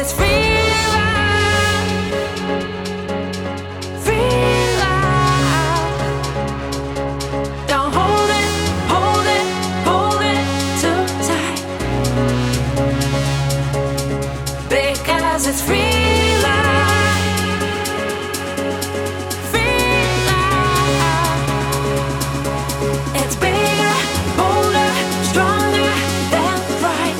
it's free love, free love. Don't hold it, hold it, hold it too tight, because it's free love, free love. It's bigger, bolder, stronger than pride.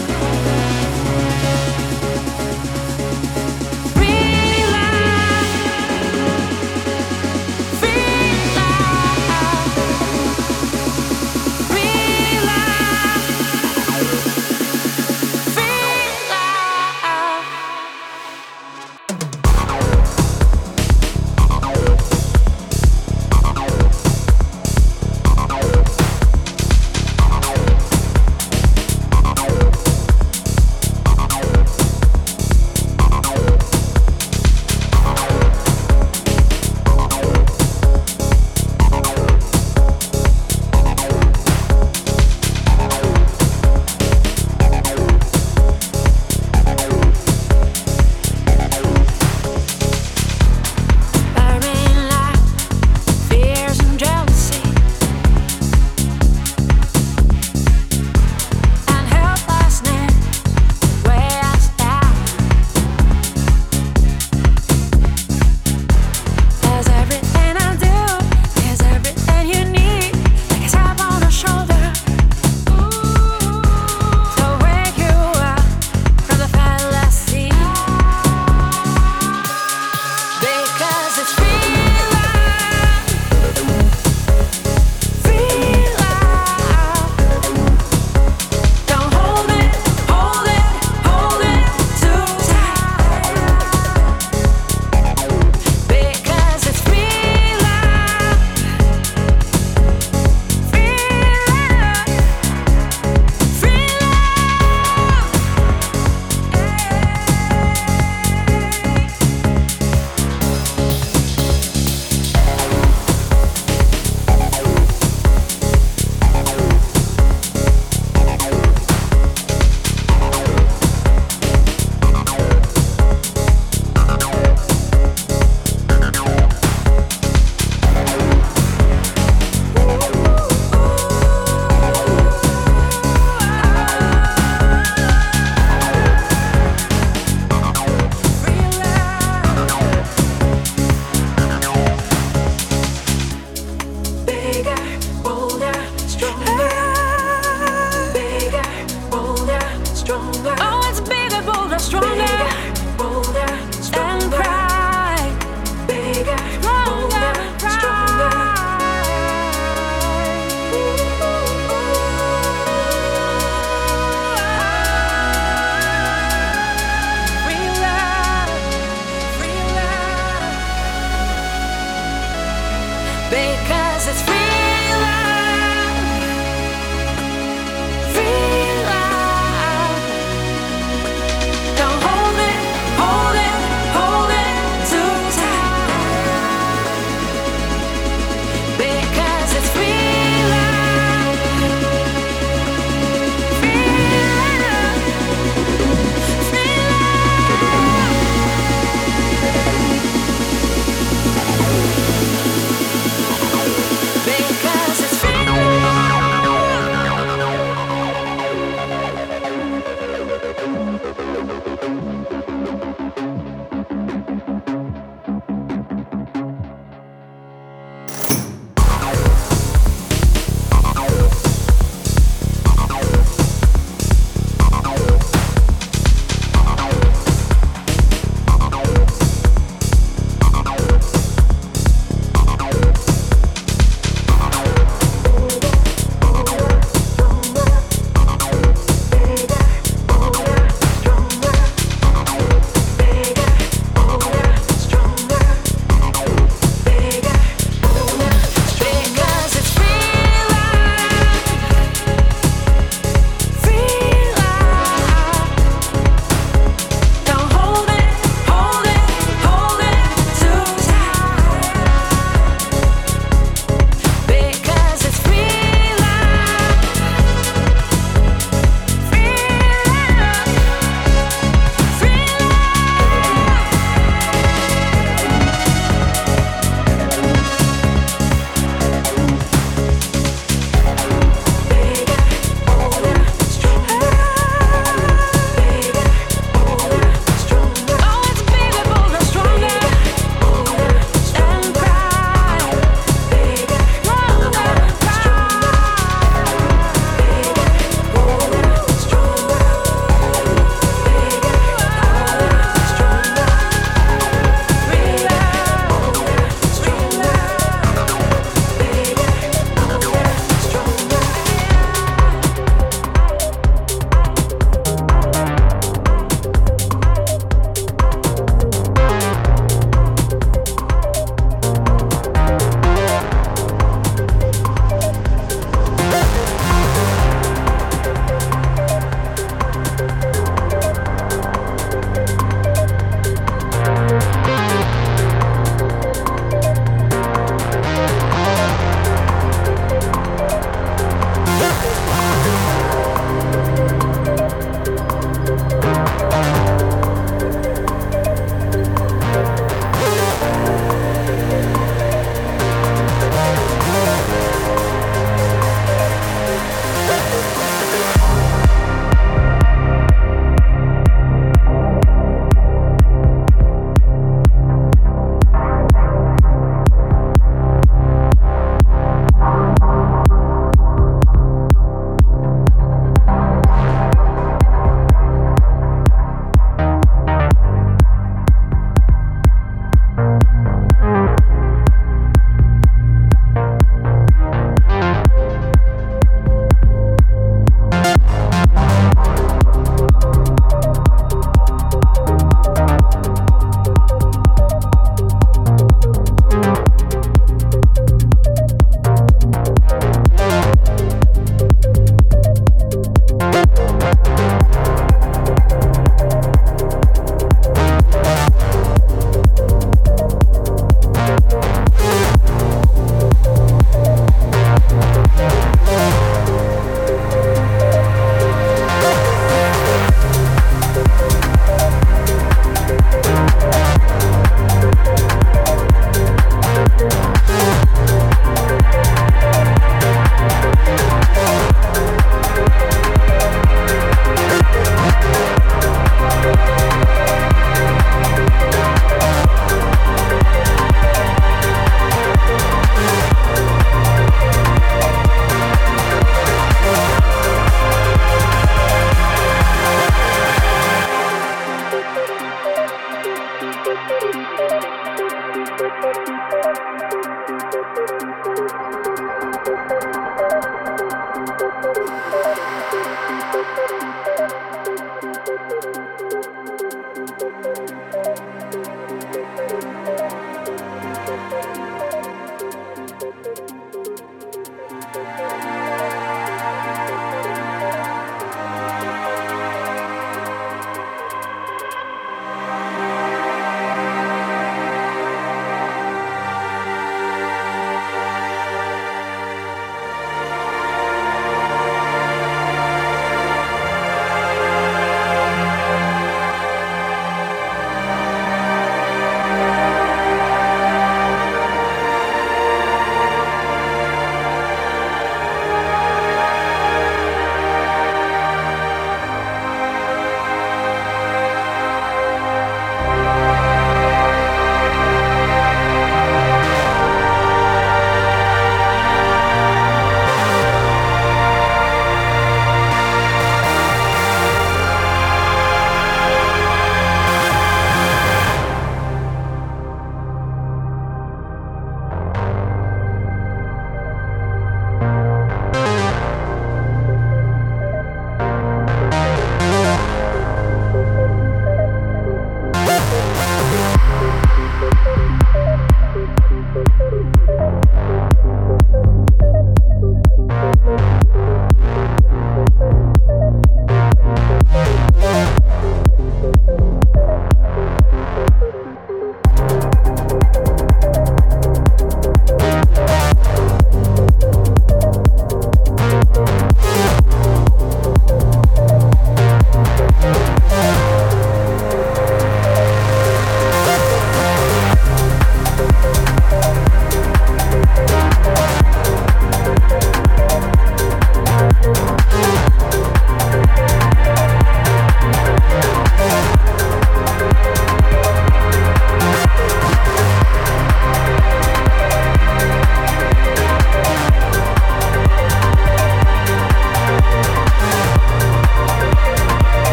Oh, it's bigger, bolder, stronger, bigger, bolder, stronger, and pride. Bigger, bolder, stronger, Free love, free love, because it's free.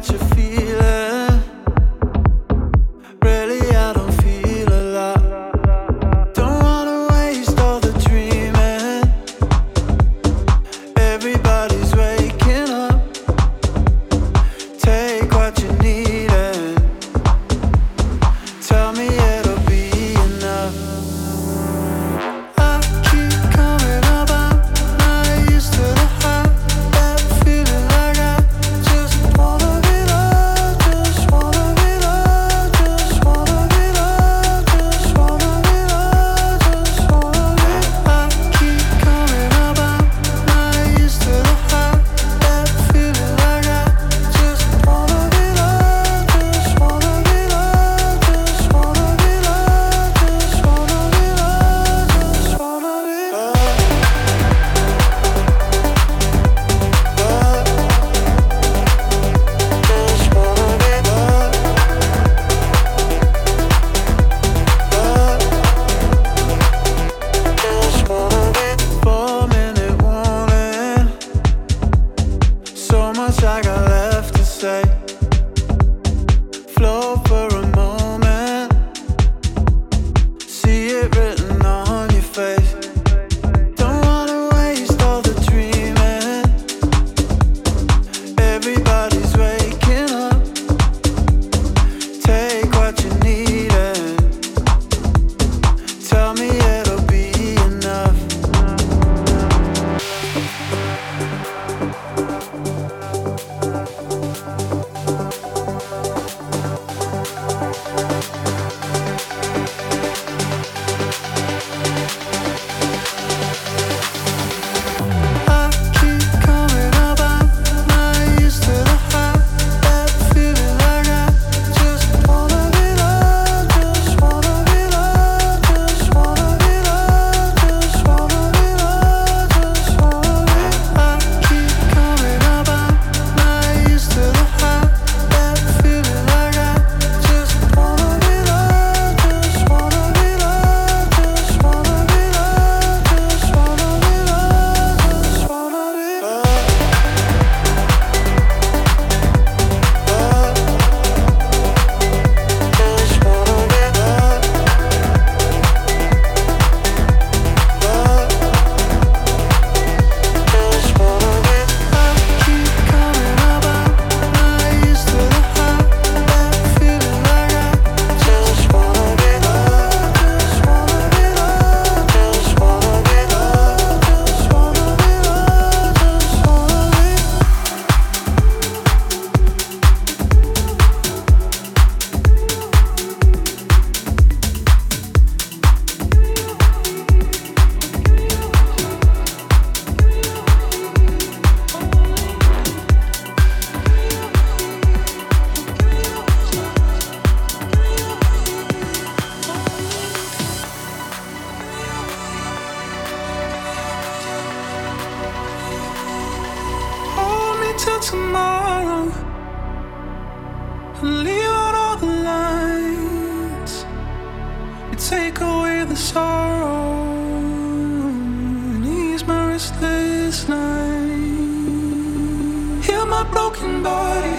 what you're feeling. Really, I don't feel a lot. Don't wanna waste all the dreaming. Everybody's waking up. Take what you need and tell me it'll be enough. I got left to say. Float for a moment. See it written on your face. Don't wanna waste all the dreaming. Everybody's waking up. Take what you need and tell me it'll be enough. Tomorrow, and leave out all the lines. You take away the sorrow and ease my restless night. Heal my broken body,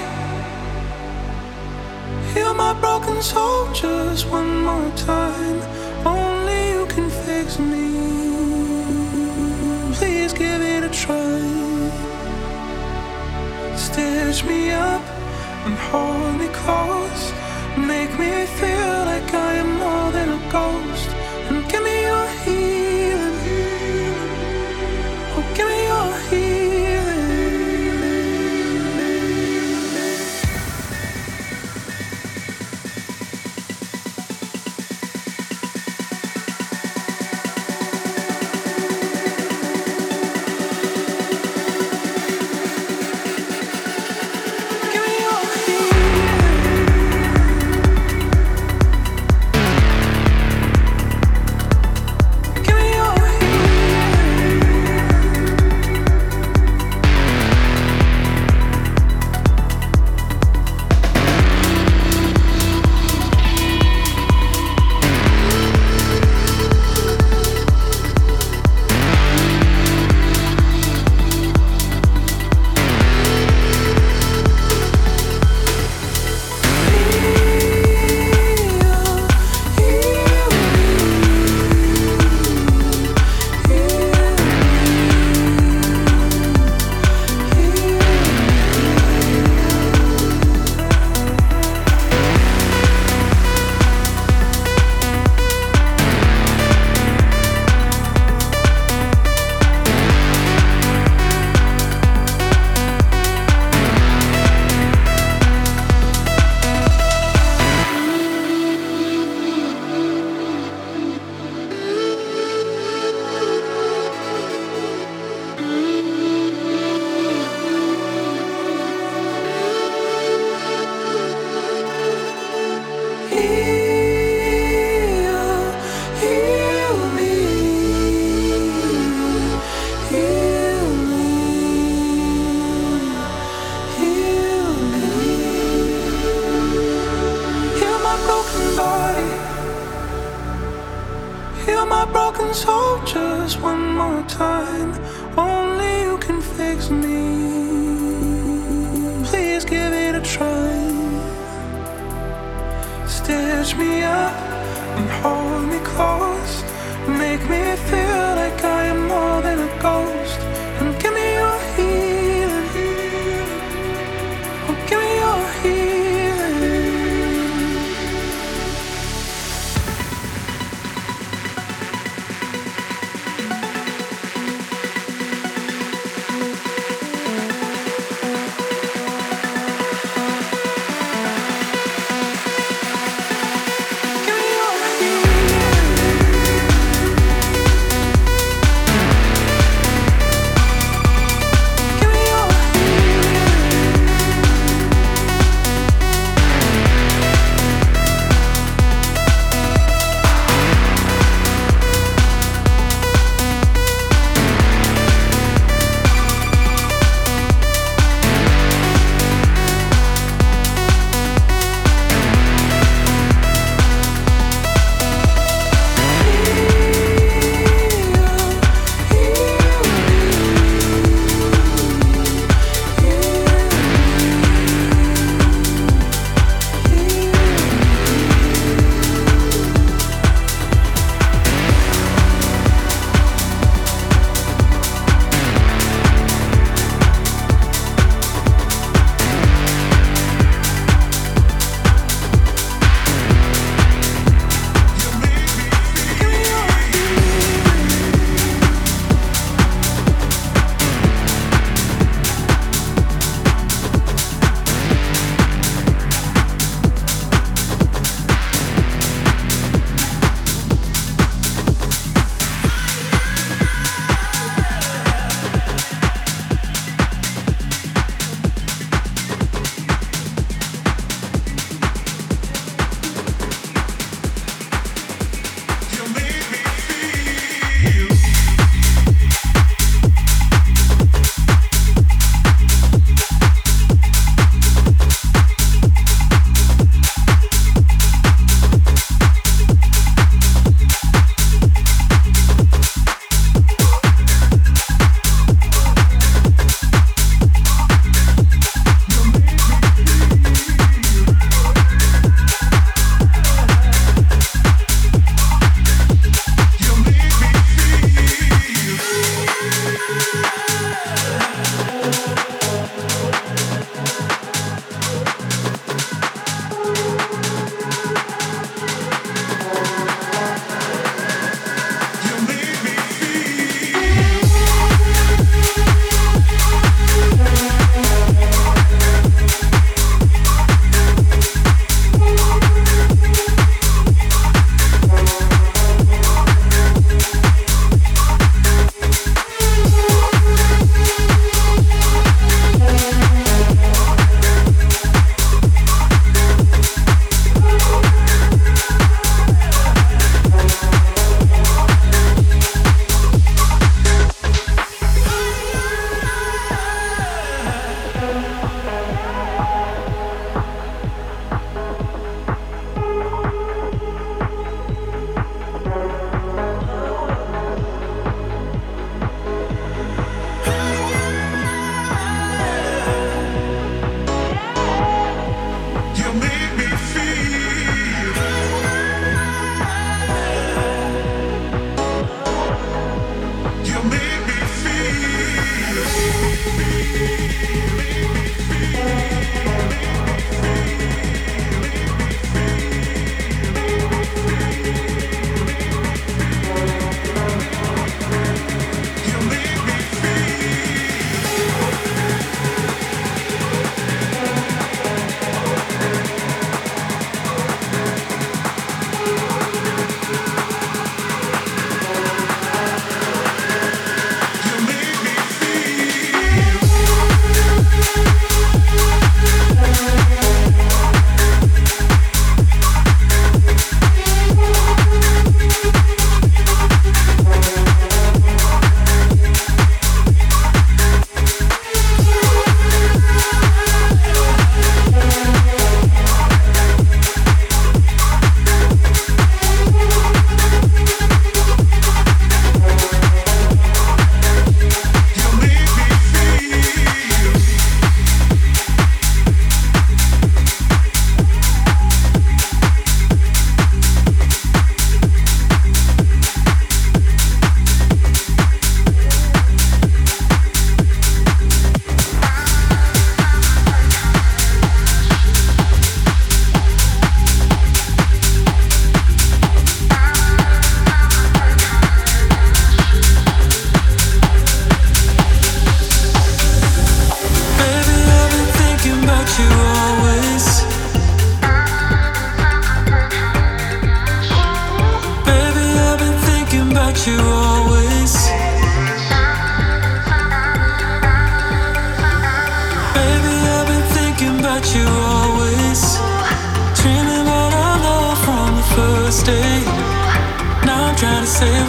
heal my broken soul just one more time. Only you can fix me. Please give it a try. Stitch me up and hold me close. Make me feel like I am more than a ghost. And give me your healing. Oh, give me your can solve just one more time. Only you can fix me. Please give it a try. Stitch me up and hold me close. Make me feel like I am more than a ghost. And give me your healing. Oh, give me your healing. Give me your healing.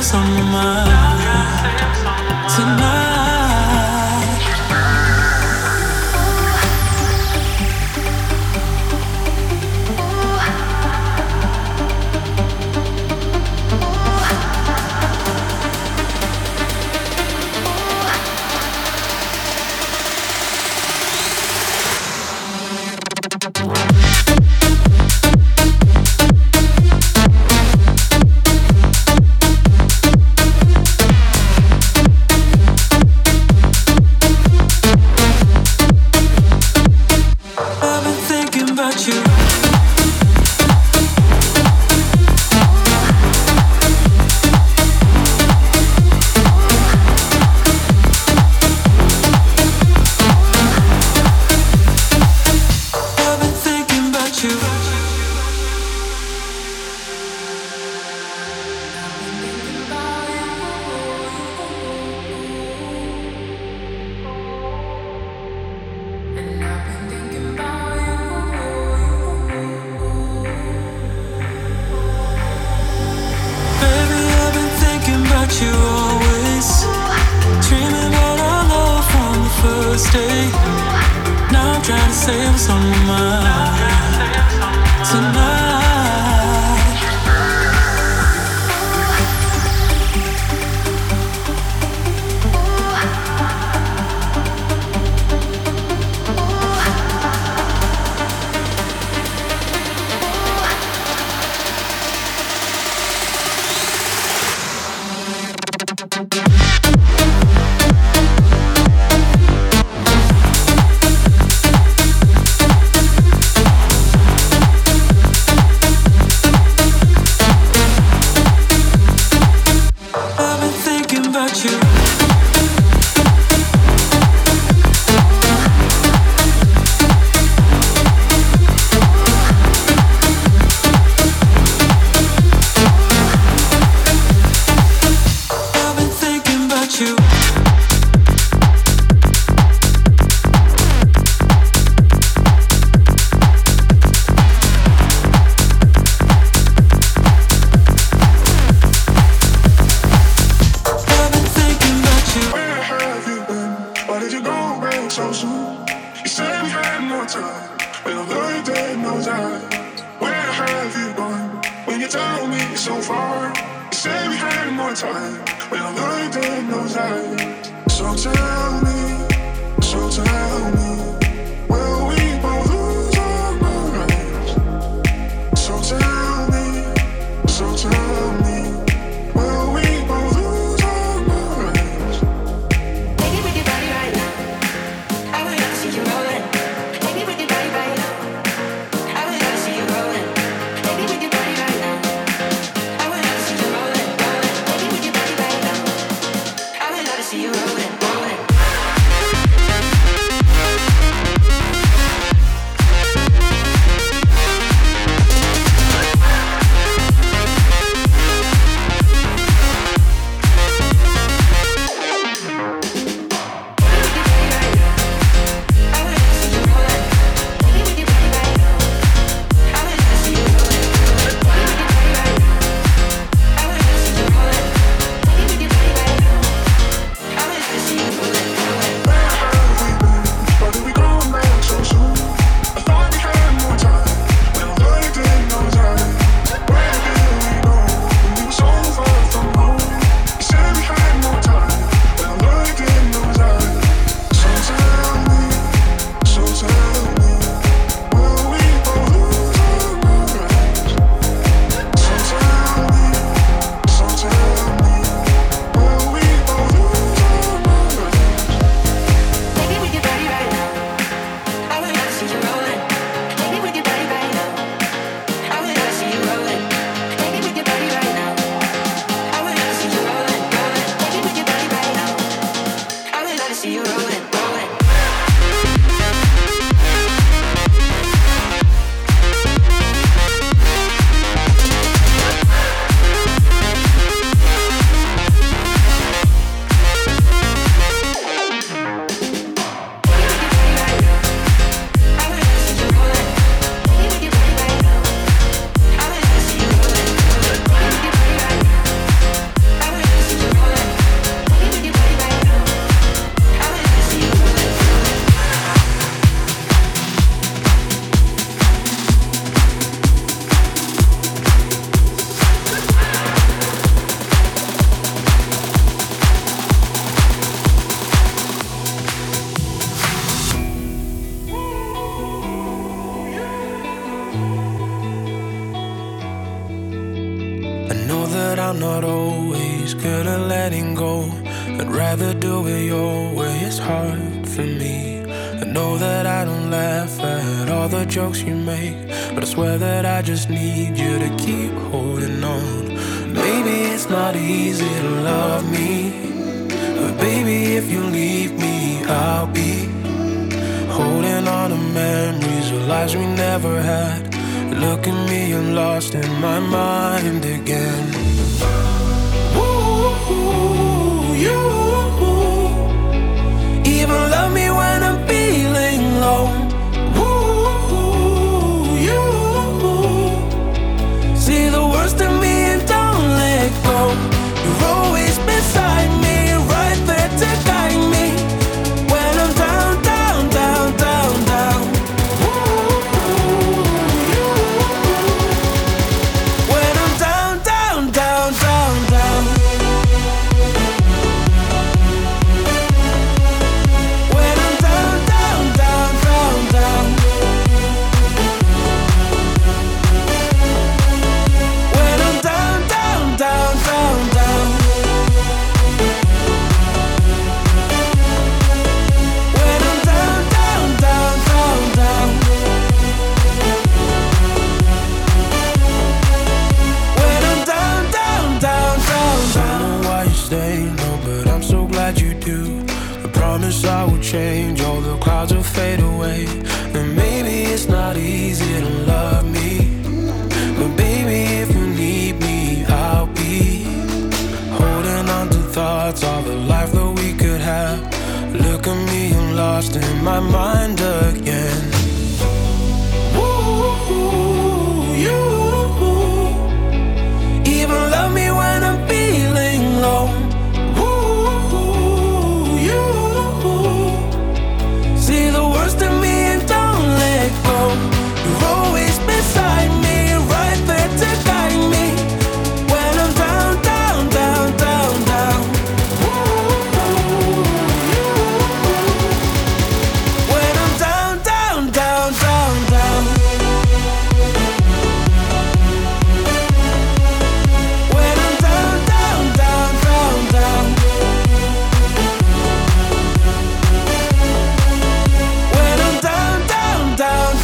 Sales on my mind tonight. See you rolling, rolling. I'm not always good at letting go. I'd rather do it your way, it's hard for me. I know that I don't laugh at all the jokes you make, but I swear that I just need you to keep holding on. Maybe it's not easy to love me, but baby, if you leave me, I'll be holding on to memories of lives we never had. Look at me, I'm lost in my mind again. Ooh, you even love me when I'm feeling low. Ooh, you see the worst in me and don't let go. You're always beside me, right there to guide me when I'm down, down, down, down, down. I will change, all the clouds will fade away. And maybe it's not easy to love me, but baby, if you need me, I'll be holding on to thoughts of the life that we could have. Look at me, I'm lost in my mind again. Ooh, you even love me when I'm feeling low. You're always beside me, right there to guide me when I'm down, down, down, down, down. When I'm down, down, down, down, down. When I'm down, down, down, down, down. When I'm down, down, down, down, down.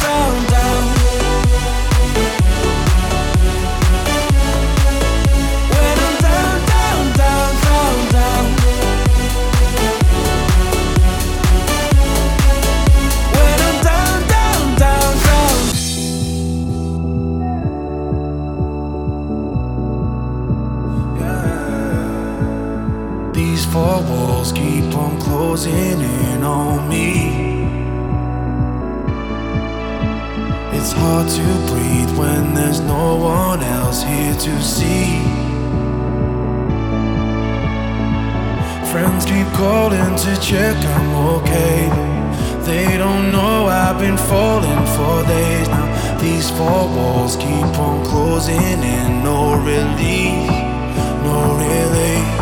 Four walls keep on closing in on me. It's hard to breathe when there's no one else here to see. Friends keep calling to check I'm okay. They don't know I've been falling for days now. These four walls keep on closing in. No relief, no relief.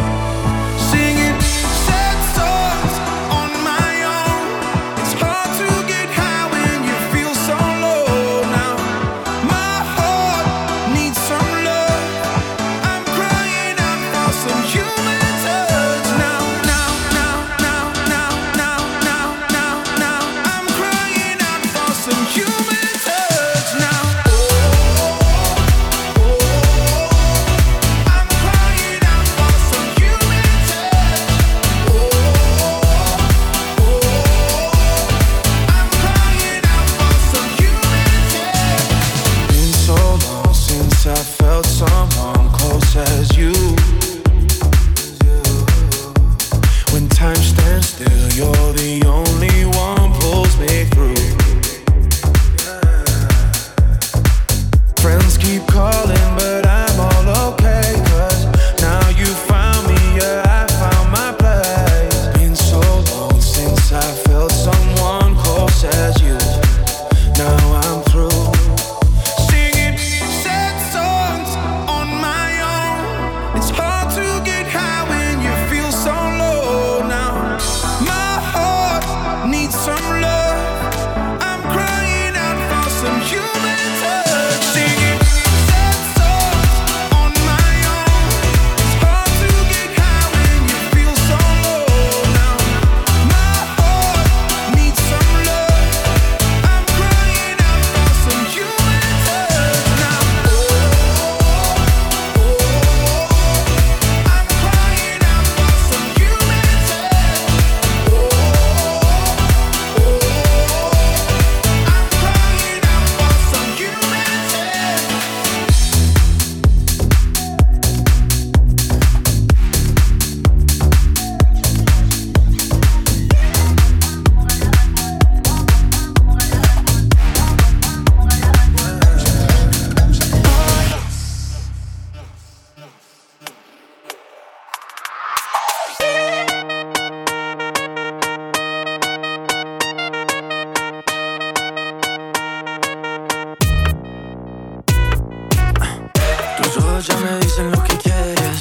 lados ya me dicen lo que quieres,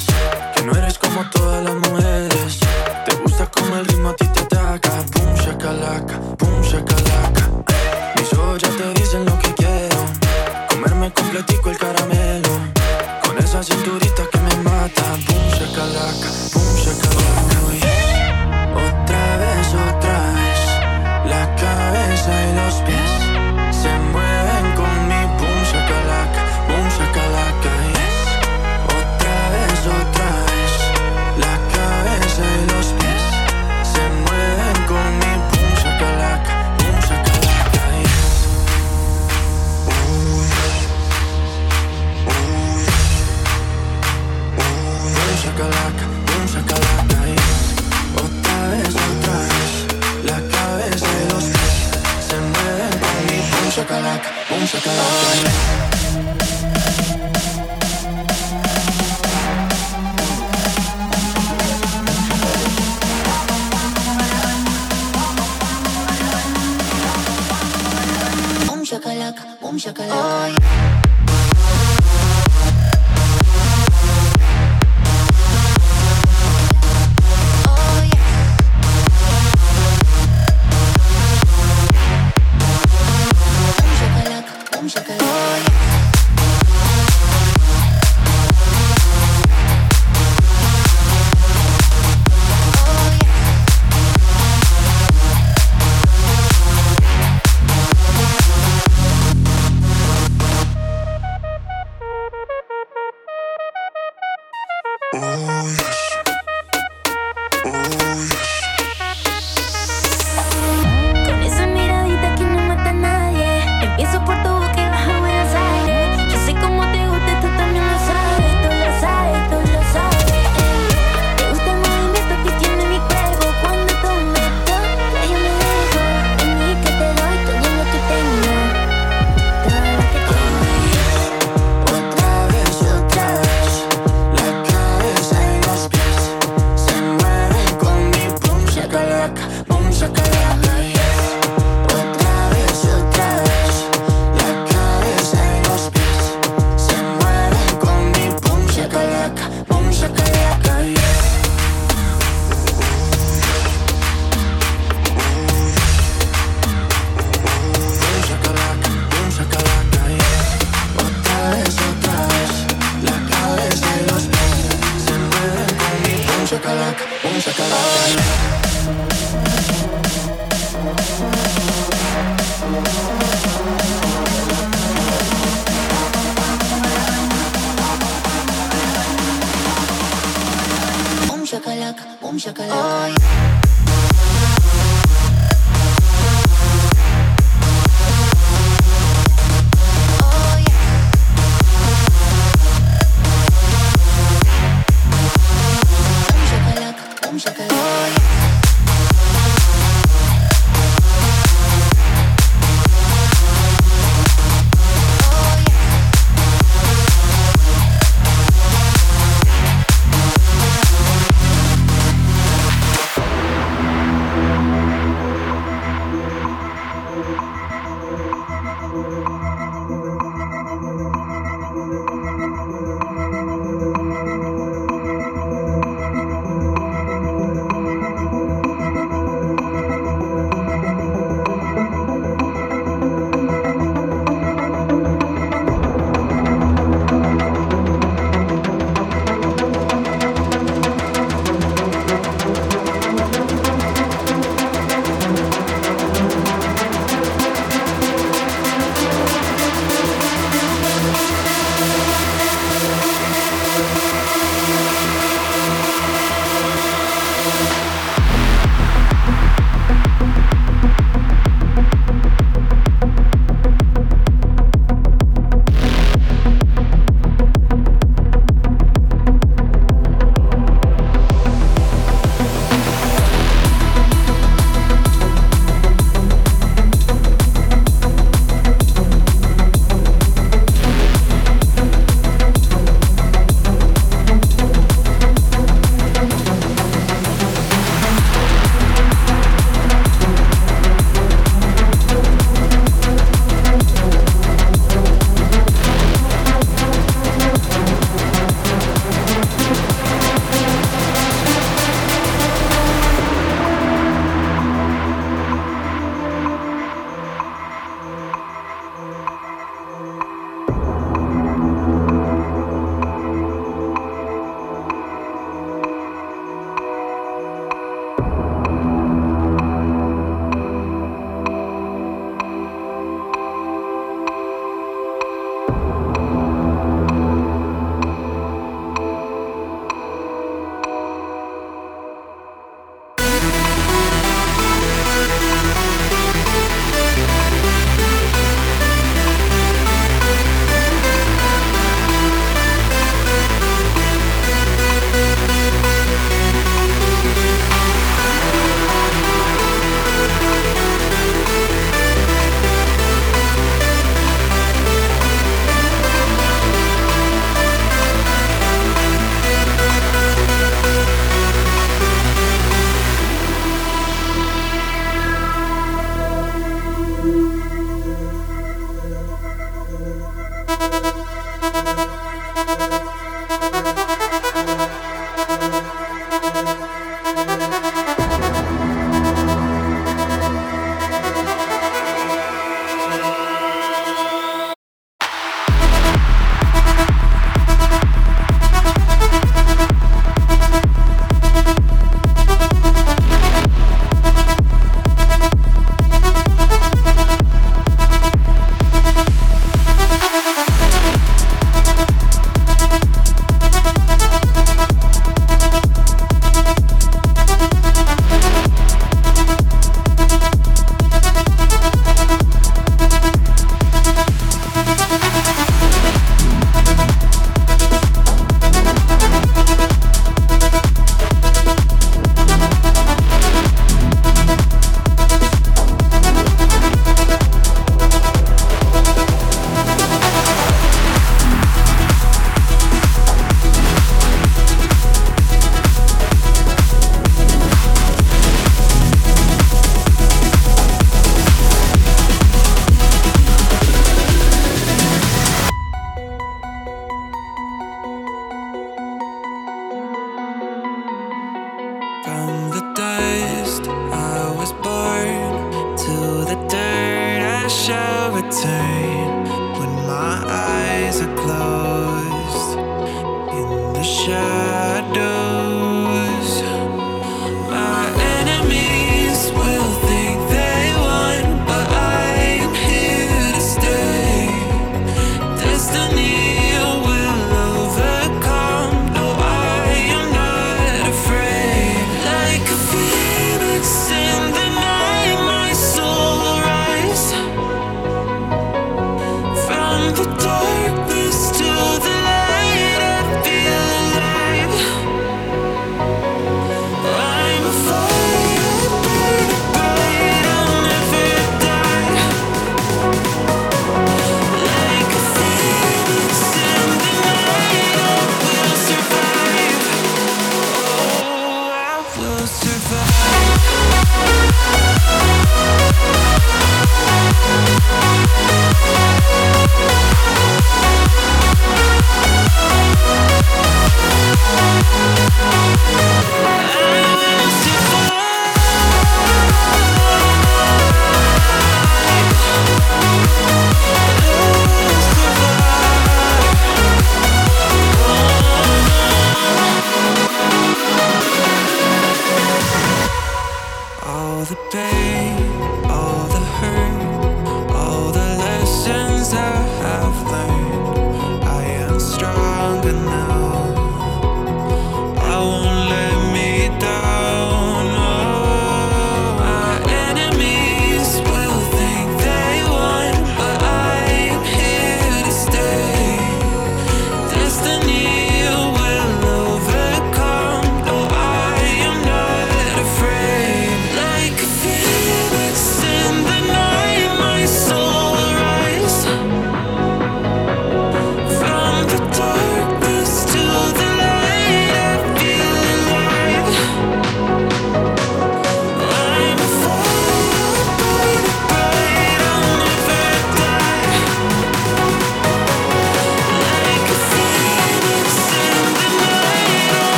que no eres como todas las mujeres. Te gusta como el ritmo a ti te ataca. Boom shakalaka, boom shakalaka. Mis ojos ya te dicen lo que quiero, comerme completico el caramelo, con esa cinturita que me mata. Boom shakalaka, boom shakalaka. Uy. Otra vez, la cabeza y los pies se mueven con mi boom shakalaka, boom shakalaka. Yes. Otra vez, la cabeza y los pies se mueven con mi boom shakalaka, yes. Ooh, ooh, ooh, boom shakalaka, yes. Shakalaka, boom shakalaka. Boom shakalaka, boom shakalaka.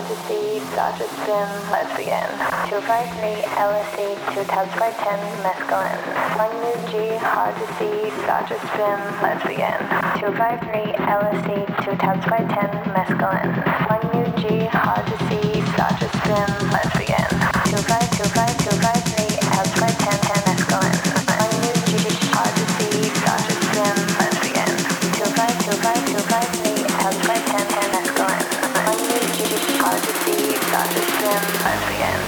RTC, Doxycycline, Lesbian, 253, LSD, 2 tabs per 10, Mescaline, 1mg, RTC, Doxycycline, Lesbian, 253, LSD, 2 tabs per 10, Mescaline, 1mg, RTC, Doxycycline, Lesbian, 253, tabs per 10, Mescaline, 1mg, RTC, Doxycycline, Lesbian, 253, tabs per 10, Mescaline. Again.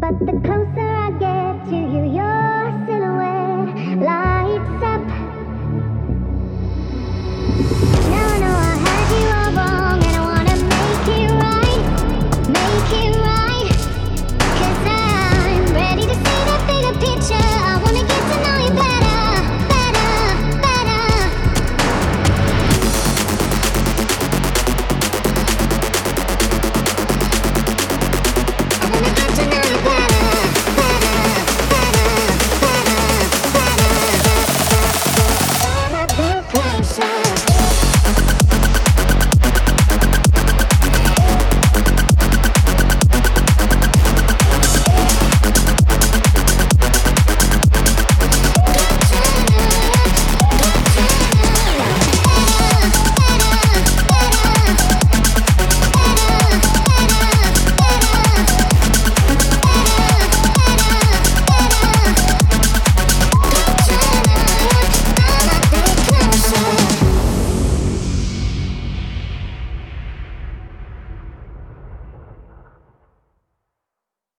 But the closer I get to you, your silhouette lies.